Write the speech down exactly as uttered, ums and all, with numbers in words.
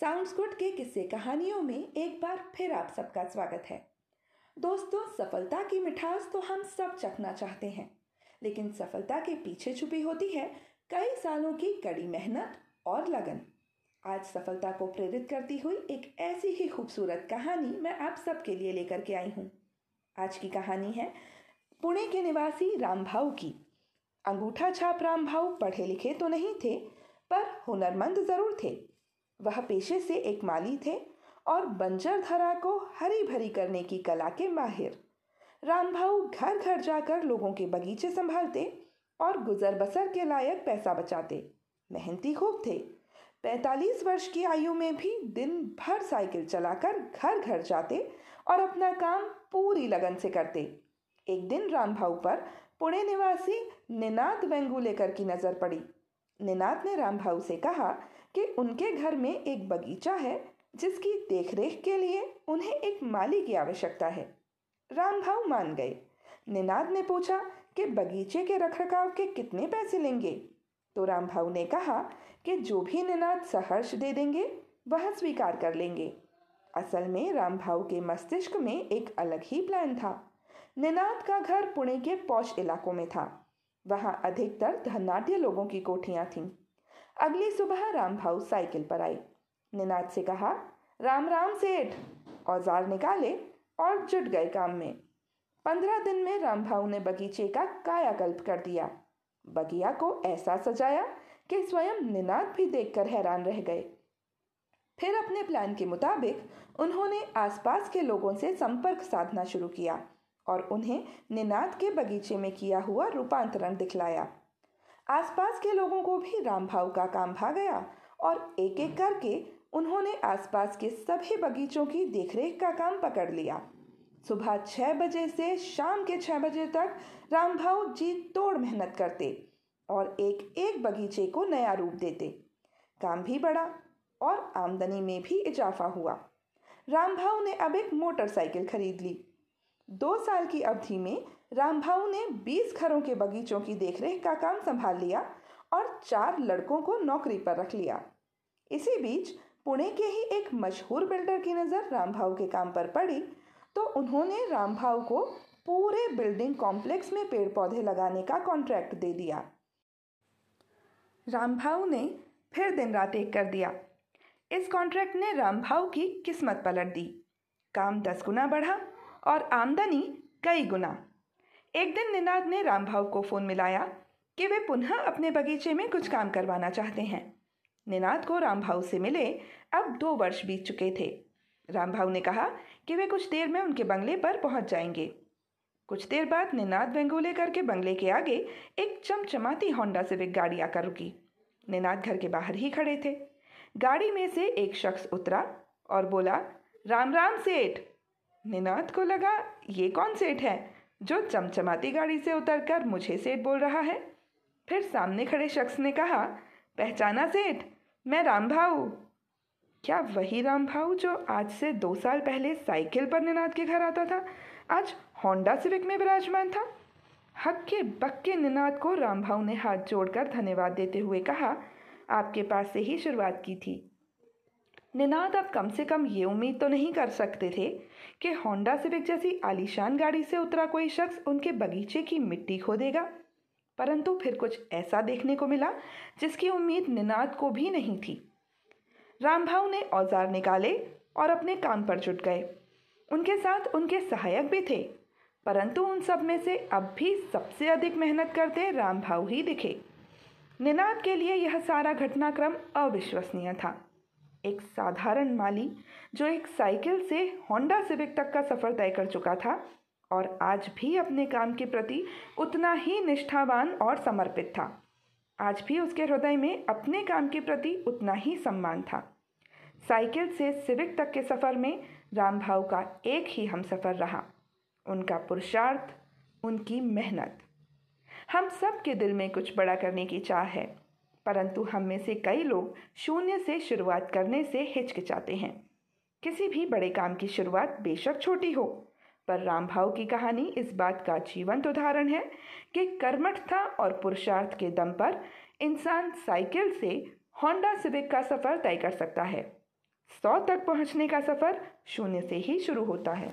Sounds good के किस्से कहानियों में एक बार फिर आप सबका स्वागत है। दोस्तों, सफलता की मिठास तो हम सब चखना चाहते हैं, लेकिन सफलता के पीछे छुपी होती है कई सालों की कड़ी मेहनत और लगन। आज सफलता को प्रेरित करती हुई एक ऐसी ही खूबसूरत कहानी मैं आप सबके लिए लेकर के आई हूँ। आज की कहानी है पुणे के निवासी राम भाऊ की। अंगूठा छाप राम भाऊ पढ़े लिखे तो नहीं थे, पर हुनरमंद ज़रूर थे। वह पेशे से एक माली थे और बंजर धरा को हरी भरी करने की कला के माहिर। राम भाऊ घर घर जाकर लोगों के बगीचे संभालते और गुजर बसर के लायक पैसा बचाते। मेहनती खूब थे। पैंतालीस वर्ष की आयु में भी दिन भर साइकिल चलाकर घर घर जाते और अपना काम पूरी लगन से करते। एक दिन राम भाऊ पर पुणे निवासी निनाद वेंगुलेकर की नज़र पड़ी। निनाद ने राम भाऊ से कहा कि उनके घर में एक बगीचा है जिसकी देखरेख के लिए उन्हें एक माली की आवश्यकता है। राम भाऊ मान गए। निनाद ने पूछा कि बगीचे के रखरखाव के कितने पैसे लेंगे, तो राम भाऊ ने कहा कि जो भी निनाद सहर्ष दे देंगे वह स्वीकार कर लेंगे। असल में राम भाऊ के मस्तिष्क में एक अलग ही प्लान था। निनाद का घर पुणे के पौश इलाकों में था। वहां अधिकतर धनाढ़ लोगों की कोठियां थीं। अगली सुबह राम भाऊ साइकिल पर आए। निनाद से कहा, राम राम सेठ। औजार निकाले और जुट गए काम में। पंद्रह दिन में राम भाऊ ने बगीचे का कायाकल्प कर दिया। बगिया को ऐसा सजाया कि स्वयं निनाद भी देखकर हैरान रह गए। फिर अपने प्लान के मुताबिक उन्होंने आसपास के लोगों से संपर्क साधना शुरू किया और उन्हें निनाद के बगीचे में किया हुआ रूपांतरण दिखलाया। आसपास के लोगों को भी राम भाऊ का काम भा गया और एक एक करके उन्होंने आसपास के सभी बगीचों की देखरेख का काम पकड़ लिया। सुबह छः बजे से शाम के छः बजे तक राम भाऊ जी तोड़ मेहनत करते और एक एक बगीचे को नया रूप देते। काम भी बढ़ा और आमदनी में भी इजाफा हुआ। राम भाऊ ने अब एक मोटरसाइकिल खरीद ली। दो साल की अवधि में राम भाऊ ने बीस घरों के बगीचों की देखरेख का काम संभाल लिया और चार लड़कों को नौकरी पर रख लिया। इसी बीच पुणे के ही एक मशहूर बिल्डर की नज़र राम भाऊ के काम पर पड़ी, तो उन्होंने राम भाऊ को पूरे बिल्डिंग कॉम्प्लेक्स में पेड़ पौधे लगाने का कॉन्ट्रैक्ट दे दिया। राम भाऊ ने फिर दिन रात एक कर दिया। इस कॉन्ट्रैक्ट ने राम भाऊ की किस्मत पलट दी। काम दस गुना बढ़ा और आमदनी कई गुना। एक दिन निनाद ने राम भाऊ को फ़ोन मिलाया कि वे पुनः अपने बगीचे में कुछ काम करवाना चाहते हैं। निनाद को राम भाऊ से मिले अब दो वर्ष बीत चुके थे। राम भाऊ ने कहा कि वे कुछ देर में उनके बंगले पर पहुंच जाएंगे। कुछ देर बाद निनाद वेंगुलेकर के बंगले के आगे एक चमचमाती होंडा सिविक गाड़ी आकर रुकी। निनाद घर के बाहर ही खड़े थे। गाड़ी में से एक शख्स उतरा और बोला, राम राम सेठ। निनाद को लगा ये कौन सेठ है जो चमचमाती गाड़ी से उतरकर मुझे सेठ बोल रहा है। फिर सामने खड़े शख्स ने कहा, पहचाना सेठ, मैं राम भाऊ। क्या वही राम भाऊ जो आज से दो साल पहले साइकिल पर निनाद के घर आता था, आज होंडा सिविक में विराजमान था? हक्के बक्के निनाद को राम भाऊ ने हाथ जोड़कर धन्यवाद देते हुए कहा, आपके पास से ही शुरुआत की थी। निनाद अब कम से कम ये उम्मीद तो नहीं कर सकते थे कि होंडा सिविक जैसी आलीशान गाड़ी से उतरा कोई शख्स उनके बगीचे की मिट्टी खो देगा, परंतु फिर कुछ ऐसा देखने को मिला जिसकी उम्मीद निनाद को भी नहीं थी। राम भाऊ ने औजार निकाले और अपने काम पर जुट गए। उनके साथ उनके सहायक भी थे, परंतु उन सब में से अब भी सबसे अधिक मेहनत करते राम भाऊ ही दिखे। निनाद के लिए यह सारा घटनाक्रम अविश्वसनीय था। एक साधारण माली जो एक साइकिल से होंडा सिविक तक का सफ़र तय कर चुका था और आज भी अपने काम के प्रति उतना ही निष्ठावान और समर्पित था। आज भी उसके हृदय में अपने काम के प्रति उतना ही सम्मान था। साइकिल से सिविक तक के सफ़र में राम भाऊ का एक ही हमसफ़र रहा, उनका पुरुषार्थ, उनकी मेहनत। हम सब के दिल में कुछ बड़ा करने की चाह है, परंतु हम में से कई लोग शून्य से शुरुआत करने से हिचकिचाते हैं। किसी भी बड़े काम की शुरुआत बेशक छोटी हो, पर राम भाऊ की कहानी इस बात का जीवंत उदाहरण है कि कर्मठता और पुरुषार्थ के दम पर इंसान साइकिल से होंडा सिविक का सफ़र तय कर सकता है। सौ तक पहुंचने का सफर शून्य से ही शुरू होता है।